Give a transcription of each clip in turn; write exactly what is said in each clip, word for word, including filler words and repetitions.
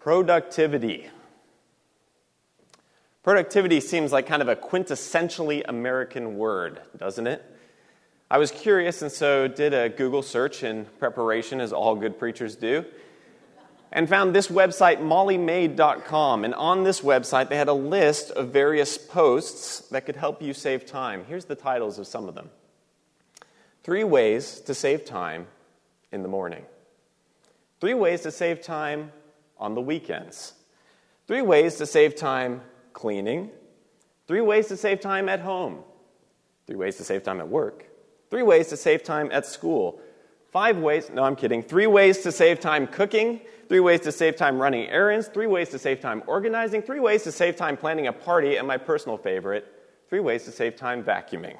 Productivity. Productivity seems like kind of a quintessentially American word, doesn't it? I was curious, and so did a Google search in preparation, as all good preachers do, and found this website, molly made dot com. And on this website, they had a list of various posts that could help you save time. Here's the titles of some of them. Three ways to save time in the morning. Three ways to save time on the weekends. Three ways to save time cleaning. Three ways to save time at home. Three ways to save time at work. Three ways to save time at school. Five ways, no, I'm kidding. Three ways to save time cooking. Three ways to save time running errands. Three ways to save time organizing. Three ways to save time planning a party. And my personal favorite, three ways to save time vacuuming.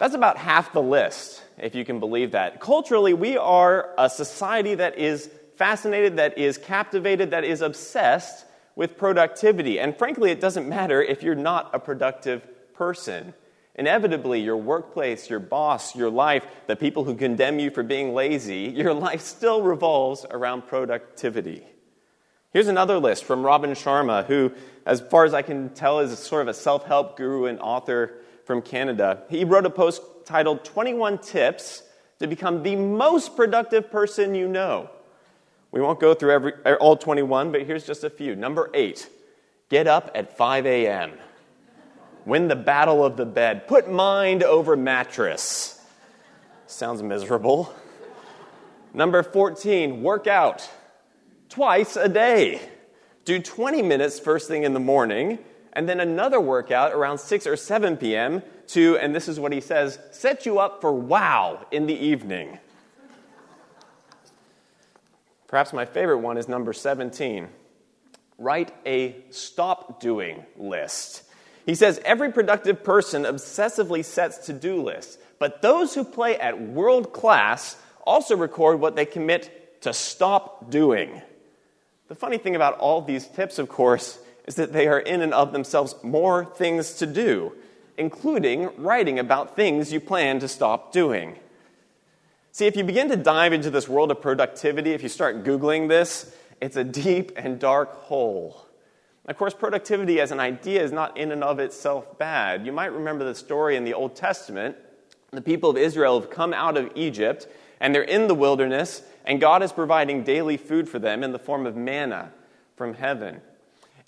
That's about half the list, if you can believe that. Culturally, we are a society that is fascinated, that is captivated, that is obsessed with productivity. And frankly, it doesn't matter if you're not a productive person. Inevitably, your workplace, your boss, your life, the people who condemn you for being lazy, your life still revolves around productivity. Here's another list from Robin Sharma, who, as far as I can tell, is sort of a self-help guru and author from Canada. He wrote a post titled twenty-one Tips to Become the Most Productive Person You Know. We won't go through every all twenty-one, but here's just a few. Number eight, get up at five a.m. Win the battle of the bed. Put mind over mattress. Sounds miserable. Number fourteen, work out twice a day. Do twenty minutes first thing in the morning, and then another workout around six or seven p.m. to, and this is what he says, set you up for wow in the evening. Perhaps my favorite one is number seventeen. Write a stop-doing list. He says, every productive person obsessively sets to-do lists, but those who play at world class also record what they commit to stop doing. The funny thing about all these tips, of course, is that they are in and of themselves more things to do, including writing about things you plan to stop doing. See, if you begin to dive into this world of productivity, if you start Googling this, it's a deep and dark hole. Of course, productivity as an idea is not in and of itself bad. You might remember the story in the Old Testament. The people of Israel have come out of Egypt, and they're in the wilderness, and God is providing daily food for them in the form of manna from heaven.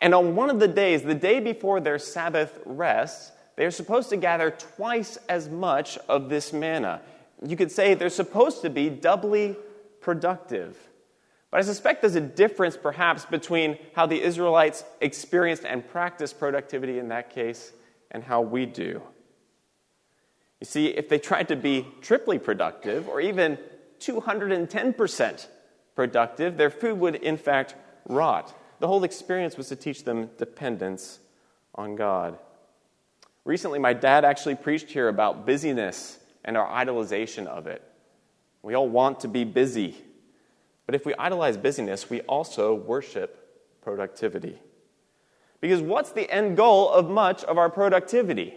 And on one of the days, the day before their Sabbath rest, they're supposed to gather twice as much of this manna. You could say they're supposed to be doubly productive. But I suspect there's a difference, perhaps, between how the Israelites experienced and practiced productivity in that case and how we do. You see, if they tried to be triply productive or even two hundred ten percent productive, their food would, in fact, rot. The whole experience was to teach them dependence on God. Recently, my dad actually preached here about busyness and our idolization of it. We all want to be busy. But if we idolize busyness, we also worship productivity. Because what's the end goal of much of our productivity?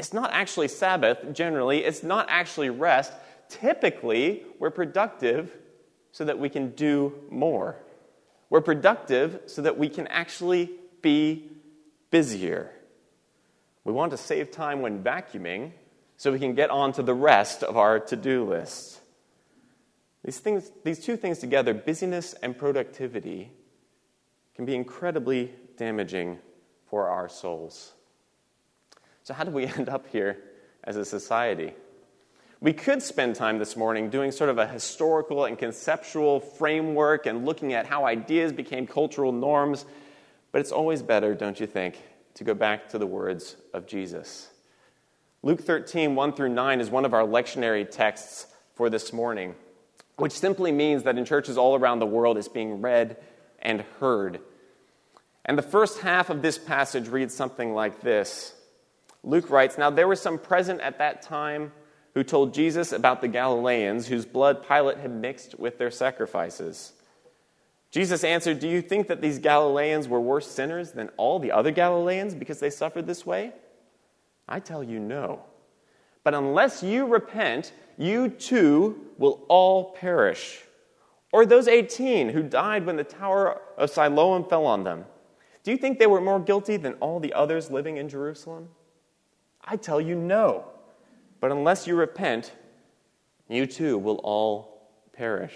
It's not actually Sabbath, generally. It's not actually rest. Typically, we're productive so that we can do more. We're productive so that we can actually be busier. We want to save time when vacuuming so we can get on to the rest of our to-do list. These things, these two things together, busyness and productivity, can be incredibly damaging for our souls. So how do we end up here as a society? We could spend time this morning doing sort of a historical and conceptual framework and looking at how ideas became cultural norms, but it's always better, don't you think, to go back to the words of Jesus. Luke thirteen, one through nine is one of our lectionary texts for this morning, which simply means that in churches all around the world it's being read and heard. And the first half of this passage reads something like this. Luke writes, "Now there were some present at that time who told Jesus about the Galileans whose blood Pilate had mixed with their sacrifices. Jesus answered, 'Do you think that these Galileans were worse sinners than all the other Galileans because they suffered this way? I tell you, no. But unless you repent, you too will all perish. Or those eighteen who died when the Tower of Siloam fell on them. Do you think they were more guilty than all the others living in Jerusalem? I tell you, no. But unless you repent, you too will all perish.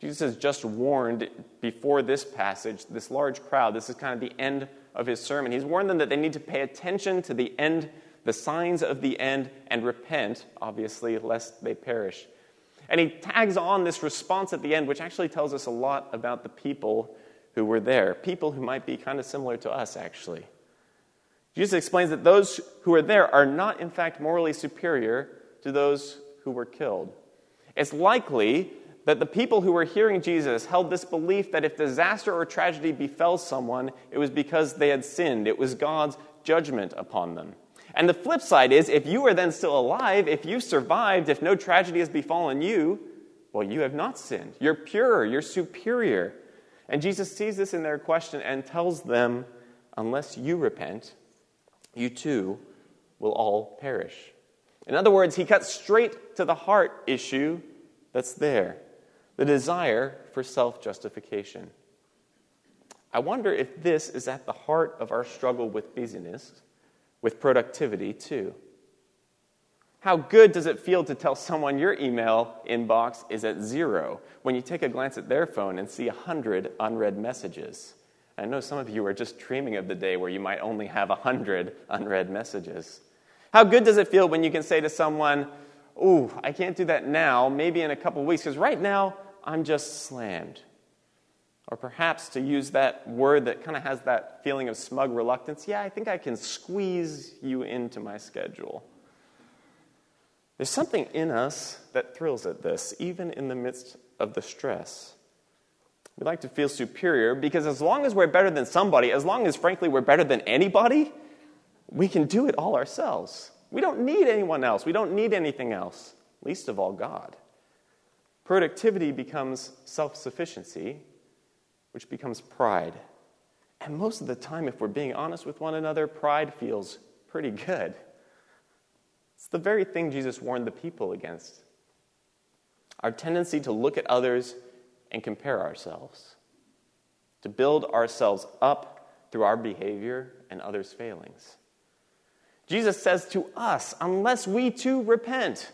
Jesus has just warned before this passage, this large crowd, this is kind of the end of his sermon. He's warned them that they need to pay attention to the end, the signs of the end, and repent, obviously, lest they perish. And he tags on this response at the end, which actually tells us a lot about the people who were there, people who might be kind of similar to us, actually. Jesus explains that those who are there are not, in fact, morally superior to those who were killed. It's likely that the people who were hearing Jesus held this belief that if disaster or tragedy befell someone, it was because they had sinned. It was God's judgment upon them. And the flip side is, if you are then still alive, if you've survived, if no tragedy has befallen you, well, you have not sinned. You're pure. You're superior. And Jesus sees this in their question and tells them, unless you repent, you too will all perish. In other words, he cuts straight to the heart issue that's there, the desire for self-justification. I wonder if this is at the heart of our struggle with busyness, with productivity too. How good does it feel to tell someone your email inbox is at zero when you take a glance at their phone and see one hundred unread messages? I know some of you are just dreaming of the day where you might only have one hundred unread messages. How good does it feel when you can say to someone, ooh, I can't do that now, maybe in a couple weeks, because right now I'm just slammed. Or perhaps to use that word that kind of has that feeling of smug reluctance, yeah, I think I can squeeze you into my schedule. There's something in us that thrills at this, even in the midst of the stress. We like to feel superior because as long as we're better than somebody, as long as, frankly, we're better than anybody, we can do it all ourselves. We don't need anyone else. We don't need anything else, least of all God. Productivity becomes self-sufficiency, which becomes pride. And most of the time, if we're being honest with one another, pride feels pretty good. It's the very thing Jesus warned the people against. Our tendency to look at others and compare ourselves, to build ourselves up through our behavior and others' failings. Jesus says to us, unless we too repent,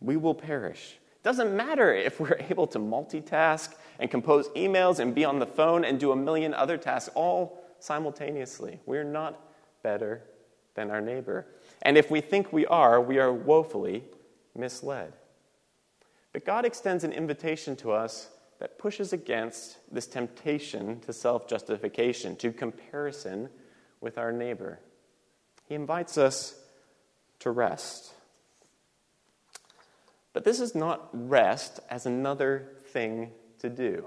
we will perish. It doesn't matter if we're able to multitask and compose emails and be on the phone and do a million other tasks all simultaneously. We're not better than our neighbor. And if we think we are, we are woefully misled. But God extends an invitation to us that pushes against this temptation to self-justification, to comparison with our neighbor. He invites us to rest. But this is not rest as another thing to do.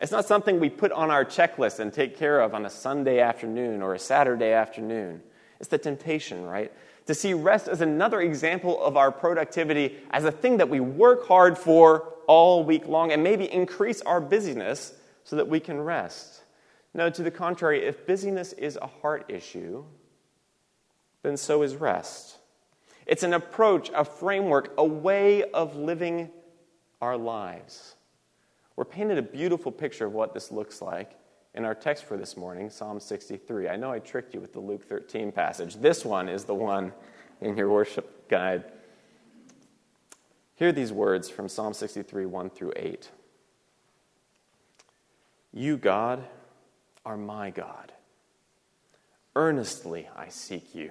It's not something we put on our checklist and take care of on a Sunday afternoon or a Saturday afternoon. It's the temptation, right? To see rest as another example of our productivity, as a thing that we work hard for all week long and maybe increase our busyness so that we can rest. No, to the contrary, if busyness is a heart issue, then so is rest. It's an approach, a framework, a way of living our lives. We're painted a beautiful picture of what this looks like in our text for this morning, Psalm sixty-three. I know I tricked you with the Luke thirteen passage. This one is the one in your worship guide. Hear these words from Psalm sixty-three, one through eight. You, God, are my God. Earnestly I seek you.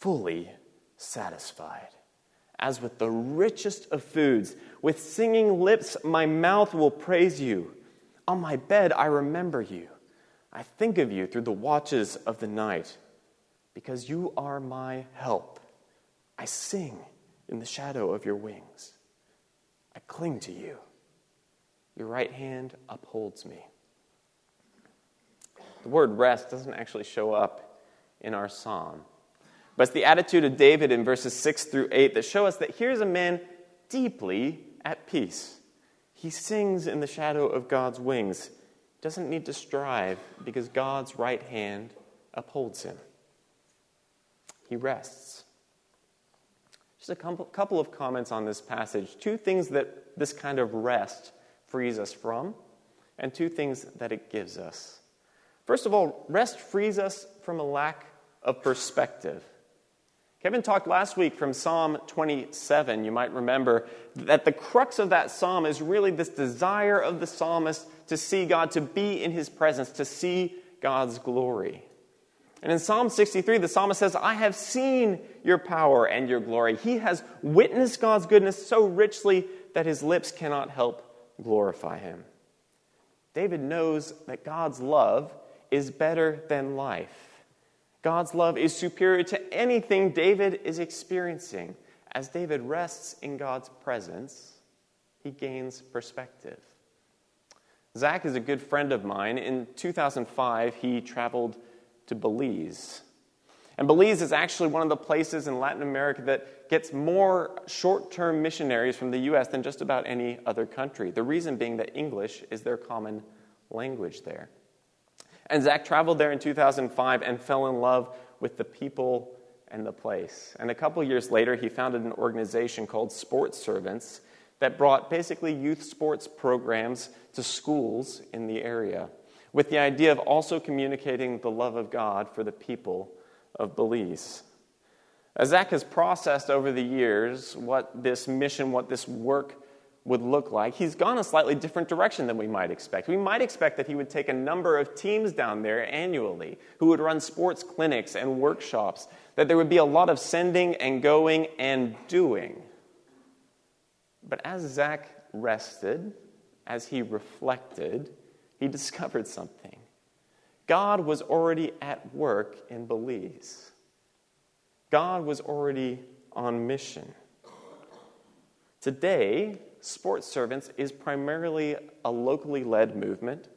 fully satisfied, as with the richest of foods. With singing lips, my mouth will praise you. On my bed, I remember you. I think of you through the watches of the night. Because you are my help, I sing in the shadow of your wings. I cling to you. Your right hand upholds me. The word rest doesn't actually show up in our psalm. But it's the attitude of David in verses six through eight that show us that here's a man deeply at peace. He sings in the shadow of God's wings. Doesn't need to strive because God's right hand upholds him. He rests. Just a couple of comments on this passage. Two things that this kind of rest frees us from, and two things that it gives us. First of all, rest frees us from a lack of perspective. Kevin talked last week from Psalm twenty-seven, you might remember, that the crux of that psalm is really this desire of the psalmist to see God, to be in his presence, to see God's glory. And in Psalm sixty-three, the psalmist says, I have seen your power and your glory. He has witnessed God's goodness so richly that his lips cannot help glorify him. David knows that God's love is better than life. God's love is superior to anything David is experiencing. As David rests in God's presence, he gains perspective. Zach is a good friend of mine. In two thousand five, he traveled to Belize. And Belize is actually one of the places in Latin America that gets more short-term missionaries from the U S than just about any other country. The reason being that English is their common language there. And Zach traveled there in two thousand five and fell in love with the people and the place. And a couple years later, he founded an organization called Sports Servants that brought basically youth sports programs to schools in the area, with the idea of also communicating the love of God for the people of Belize. As Zach has processed over the years what this mission, what this work would look like, he's gone a slightly different direction than we might expect. We might expect that he would take a number of teams down there annually who would run sports clinics and workshops, that there would be a lot of sending and going and doing. But as Zach rested, as he reflected, he discovered something. God was already at work in Belize. God was already on mission. Today, Sports Servants is primarily a locally led movement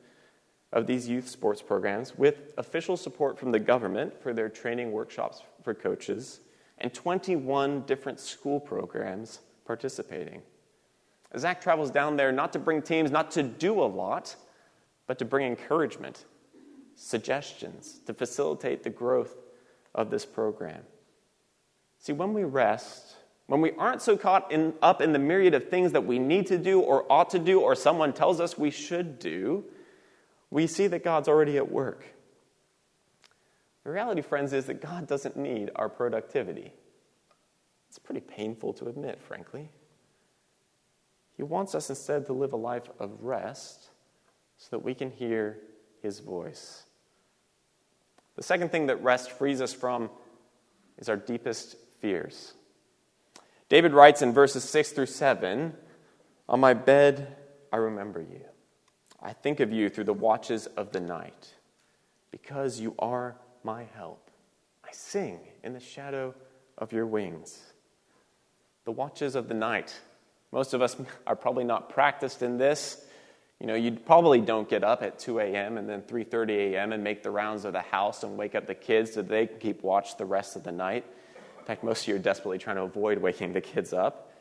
of these youth sports programs with official support from the government for their training workshops for coaches and twenty-one different school programs participating. Zach travels down there not to bring teams, not to do a lot, but to bring encouragement, suggestions, to facilitate the growth of this program. See, when we rest, when we aren't so caught in, up in the myriad of things that we need to do or ought to do or someone tells us we should do, we see that God's already at work. The reality, friends, is that God doesn't need our productivity. It's pretty painful to admit, frankly. He wants us instead to live a life of rest so that we can hear his voice. The second thing that rest frees us from is our deepest fears. David writes in verses six through seven, on my bed I remember you. I think of you through the watches of the night. Because you are my help, I sing in the shadow of your wings. The watches of the night. Most of us are probably not practiced in this. You know, you probably don't get up at two a.m. and then three thirty a.m. and make the rounds of the house and wake up the kids so they can keep watch the rest of the night. In fact, most of you are desperately trying to avoid waking the kids up.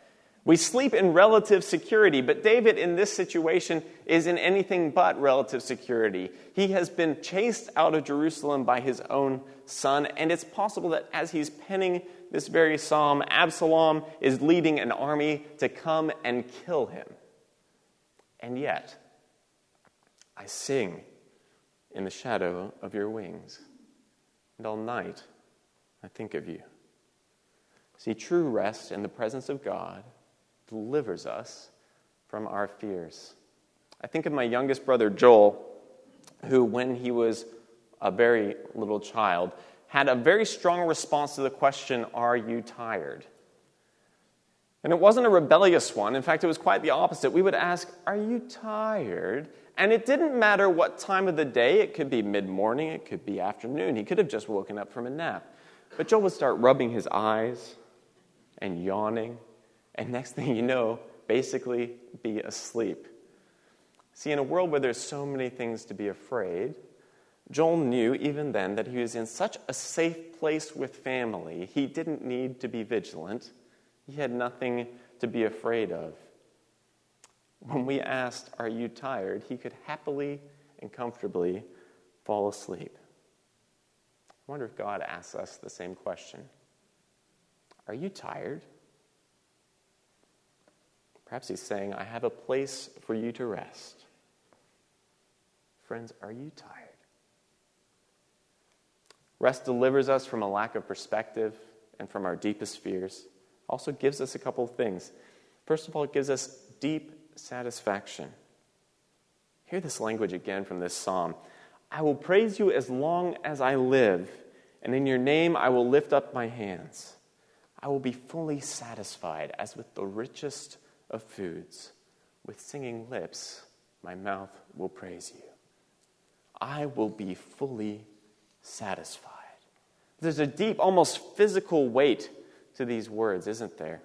We sleep in relative security, but David in this situation is in anything but relative security. He has been chased out of Jerusalem by his own son, and it's possible that as he's penning this very psalm, Absalom is leading an army to come and kill him. And yet, I sing in the shadow of your wings, and all night I think of you. See, true rest in the presence of God delivers us from our fears. I think of my youngest brother, Joel, who, when he was a very little child, had a very strong response to the question, are you tired? And it wasn't a rebellious one. In fact, it was quite the opposite. We would ask, are you tired? And it didn't matter what time of the day. It could be mid-morning. It could be afternoon. He could have just woken up from a nap. But Joel would start rubbing his eyes and yawning, and next thing you know, basically be asleep. See, in a world where there's so many things to be afraid, Joel knew even then that he was in such a safe place with family, he didn't need to be vigilant. He had nothing to be afraid of. When we asked, "Are you tired?" he could happily and comfortably fall asleep. I wonder if God asks us the same question. Are you tired? Perhaps he's saying, I have a place for you to rest. Friends, are you tired? Rest delivers us from a lack of perspective and from our deepest fears. Also gives us a couple of things. First of all, it gives us deep satisfaction. Hear this language again from this psalm. I will praise you as long as I live, and in your name I will lift up my hands. I will be fully satisfied as with the richest of foods. With singing lips, my mouth will praise you. I will be fully satisfied. There's a deep, almost physical weight to these words, isn't there?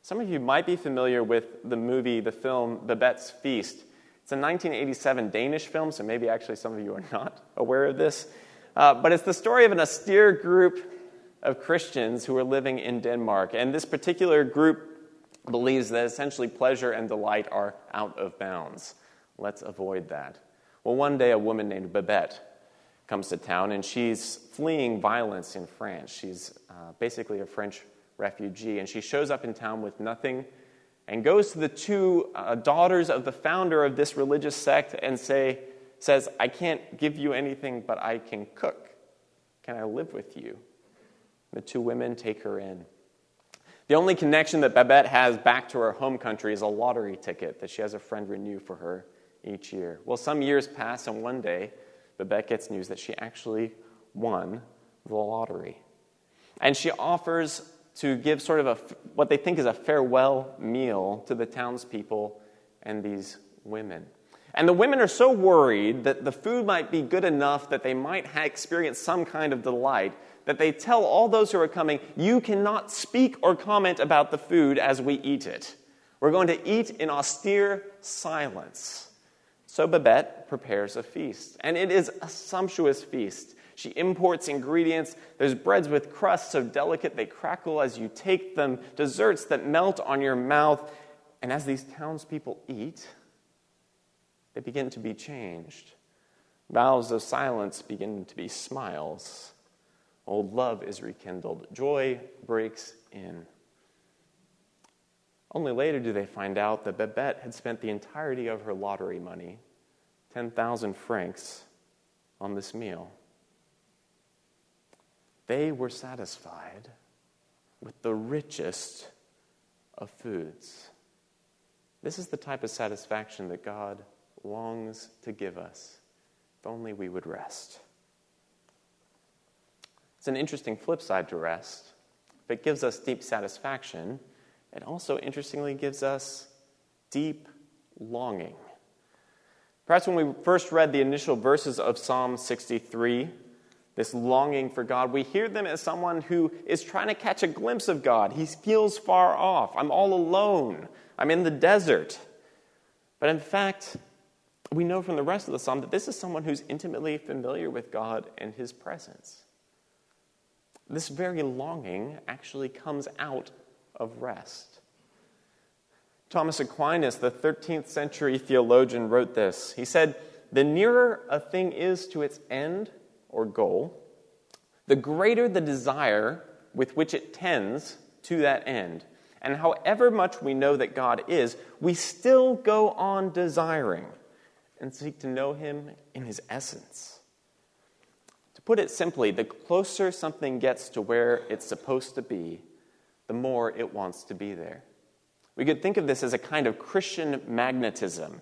Some of you might be familiar with the movie, the film, Babette's Feast. It's a nineteen eighty-seven Danish film, so maybe actually some of you are not aware of this. Uh, but it's the story of an austere group of Christians who are living in Denmark. And this particular group believes that essentially pleasure and delight are out of bounds. Let's avoid that. Well, one day a woman named Babette comes to town, and she's fleeing violence in France. She's uh, basically a French refugee, and she shows up in town with nothing and goes to the two uh, daughters of the founder of this religious sect and say, says, I can't give you anything, but I can cook. Can I live with you? The two women take her in. The only connection that Babette has back to her home country is a lottery ticket that she has a friend renew for her each year. Well, some years pass, and one day, Babette gets news that she actually won the lottery. And she offers to give sort of a, what they think is a farewell meal to the townspeople and these women. And the women are so worried that the food might be good enough that they might ha- experience some kind of delight that they tell all those who are coming, you cannot speak or comment about the food as we eat it. We're going to eat in austere silence. So Babette prepares a feast, and it is a sumptuous feast. She imports ingredients. There's breads with crusts so delicate they crackle as you take them, desserts that melt on your mouth. And as these townspeople eat, they begin to be changed. Vows of silence begin to be smiles. Old love is rekindled. Joy breaks in. Only later do they find out that Babette had spent the entirety of her lottery money, ten thousand francs, on this meal. They were satisfied with the richest of foods. This is the type of satisfaction that God longs to give us, if only we would rest. It's an interesting flip side to rest. If it gives us deep satisfaction, it also, interestingly, gives us deep longing. Perhaps when we first read the initial verses of Psalm sixty-three, this longing for God, we hear them as someone who is trying to catch a glimpse of God. He feels far off. I'm all alone. I'm in the desert. But in fact, we know from the rest of the psalm that this is someone who's intimately familiar with God and his presence. This very longing actually comes out of rest. Thomas Aquinas, the thirteenth century theologian, wrote this. He said, the nearer a thing is to its end or goal, the greater the desire with which it tends to that end. And however much we know that God is, we still go on desiring and seek to know him in his essence. To put it simply, the closer something gets to where it's supposed to be, the more it wants to be there. We could think of this as a kind of Christian magnetism.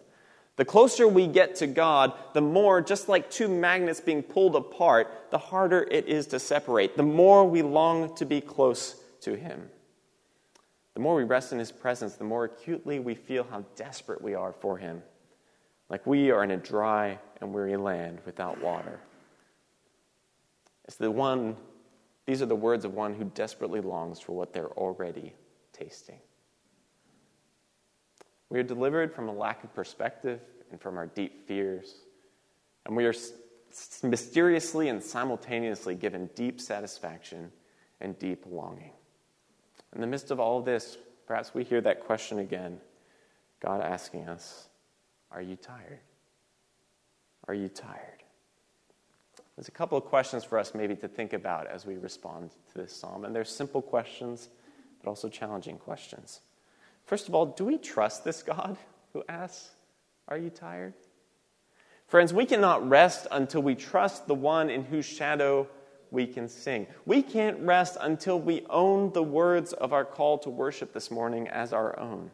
The closer we get to God, the more, just like two magnets being pulled apart, the harder it is to separate. The more we long to be close to him. The more we rest in his presence, the more acutely we feel how desperate we are for him. Like we are in a dry and weary land without water. It's the one... These are the words of one who desperately longs for what they're already tasting. We are delivered from a lack of perspective and from our deep fears. And we are mysteriously and simultaneously given deep satisfaction and deep longing. In the midst of all of this, perhaps we hear that question again, God asking us, are you tired? Are you tired? There's a couple of questions for us maybe to think about as we respond to this psalm. And they're simple questions, but also challenging questions. First of all, do we trust this God who asks, are you tired? Friends, we cannot rest until we trust the one in whose shadow we can sing. We can't rest until we own the words of our call to worship this morning as our own.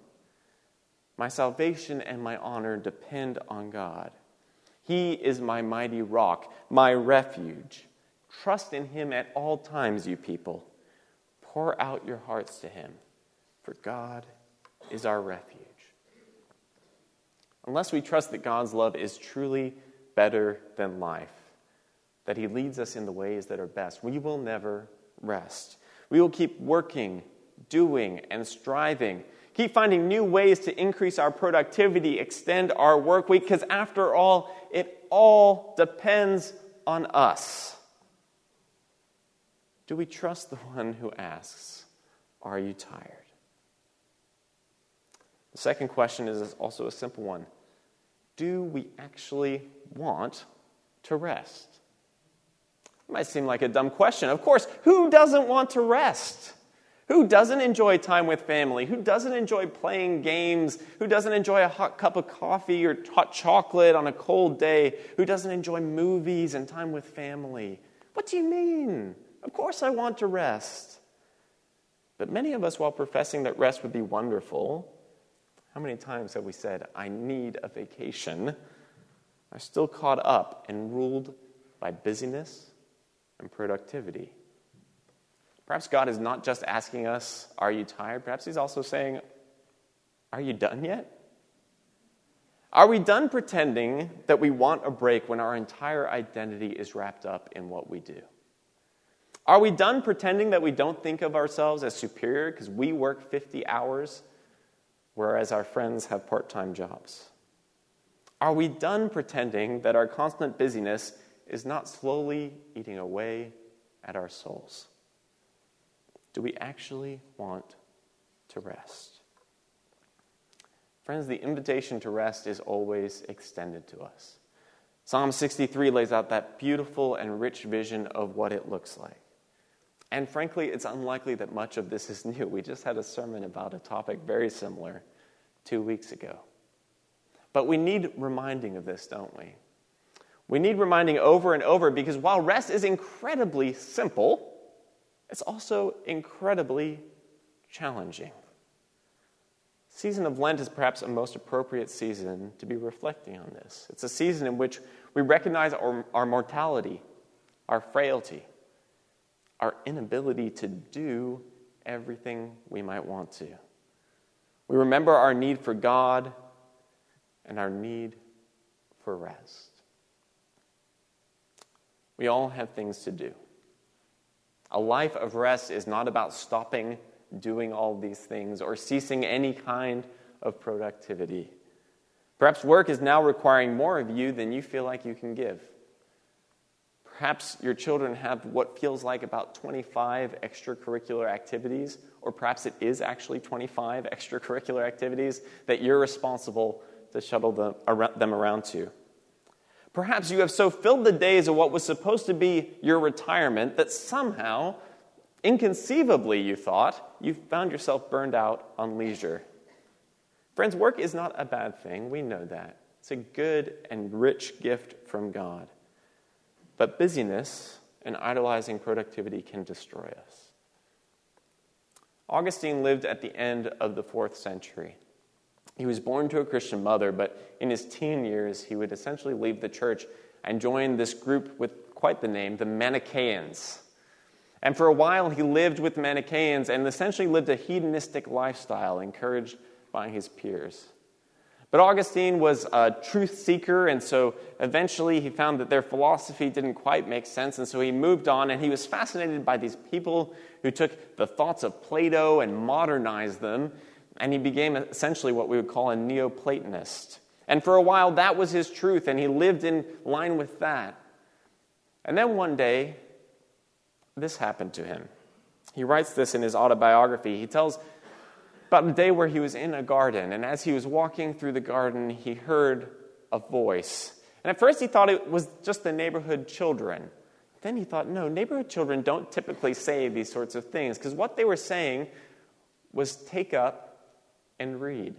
My salvation and my honor depend on God. He is my mighty rock, my refuge. Trust in him at all times, you people. Pour out your hearts to him, for God is our refuge. Unless we trust that God's love is truly better than life, that he leads us in the ways that are best, we will never rest. We will keep working, doing, and striving. Keep finding new ways to increase our productivity, extend our work week, because after all, it all depends on us. Do we trust the one who asks, are you tired? The second question is also a simple one. Do we actually want to rest? It might seem like a dumb question. Of course, who doesn't want to rest? Who doesn't enjoy time with family? Who doesn't enjoy playing games? Who doesn't enjoy a hot cup of coffee or hot chocolate on a cold day? Who doesn't enjoy movies and time with family? What do you mean? Of course I want to rest. But many of us, while professing that rest would be wonderful, how many times have we said, I need a vacation, are still caught up and ruled by busyness and productivity? Perhaps God is not just asking us, are you tired? Perhaps he's also saying, are you done yet? Are we done pretending that we want a break when our entire identity is wrapped up in what we do? Are we done pretending that we don't think of ourselves as superior because we work fifty hours, whereas our friends have part-time jobs? Are we done pretending that our constant busyness is not slowly eating away at our souls? Do we actually want to rest? Friends, the invitation to rest is always extended to us. Psalm sixty-three lays out that beautiful and rich vision of what it looks like. And frankly, it's unlikely that much of this is new. We just had a sermon about a topic very similar two weeks ago. But we need reminding of this, don't we? We need reminding over and over because while rest is incredibly simple, it's also incredibly challenging. Season of Lent is perhaps a most appropriate season to be reflecting on this. It's a season in which we recognize our, our mortality, our frailty, our inability to do everything we might want to. We remember our need for God and our need for rest. We all have things to do. A life of rest is not about stopping doing all these things or ceasing any kind of productivity. Perhaps work is now requiring more of you than you feel like you can give. Perhaps your children have what feels like about twenty-five extracurricular activities, or perhaps it is actually twenty-five extracurricular activities that you're responsible to shuttle them around, them around to. Perhaps you have so filled the days of what was supposed to be your retirement that somehow, inconceivably you thought, you found yourself burned out on leisure. Friends, work is not a bad thing. We know that. It's a good and rich gift from God. But busyness and idolizing productivity can destroy us. Augustine lived at the end of the fourth century. He was born to a Christian mother, but in his teen years, he would essentially leave the church and join this group with quite the name, the Manichaeans. And for a while, he lived with Manichaeans and essentially lived a hedonistic lifestyle encouraged by his peers. But Augustine was a truth seeker, and so eventually he found that their philosophy didn't quite make sense, and so he moved on, and he was fascinated by these people who took the thoughts of Plato and modernized them, and he became essentially what we would call a Neoplatonist. And for a while, that was his truth, and he lived in line with that. And then one day, this happened to him. He writes this in his autobiography. He tells about a day where he was in a garden, and as he was walking through the garden, he heard a voice. And at first he thought it was just the neighborhood children. Then he thought, no, neighborhood children don't typically say these sorts of things, because what they were saying was take up and read.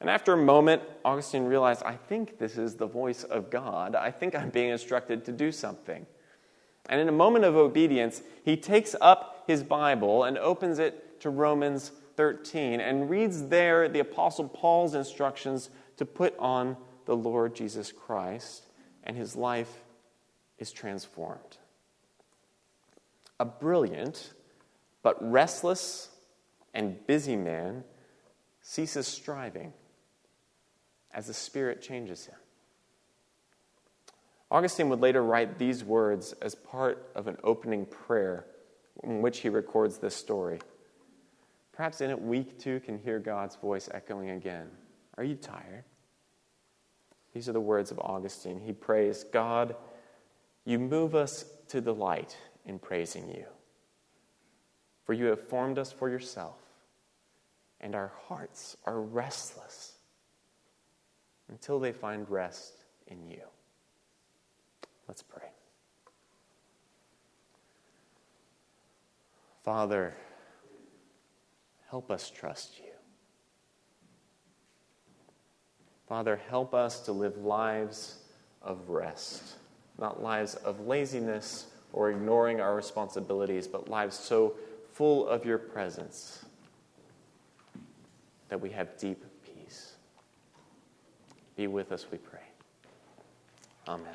And after a moment, Augustine realized, I think this is the voice of God. I think I'm being instructed to do something. And in a moment of obedience, he takes up his Bible and opens it to Romans thirteen and reads there the Apostle Paul's instructions to put on the Lord Jesus Christ, and his life is transformed. A brilliant but restless and busy man ceases striving as the Spirit changes him. Augustine would later write these words as part of an opening prayer in which he records this story. Perhaps in it we too can hear God's voice echoing again. Are you tired? These are the words of Augustine. He prays, God, you move us to delight in praising you, for you have formed us for yourself, and our hearts are restless until they find rest in you. Let's pray. Father, help us trust you. Father, help us to live lives of rest, not lives of laziness or ignoring our responsibilities, but lives so full of your presence that we have deep peace. Be with us, we pray. Amen.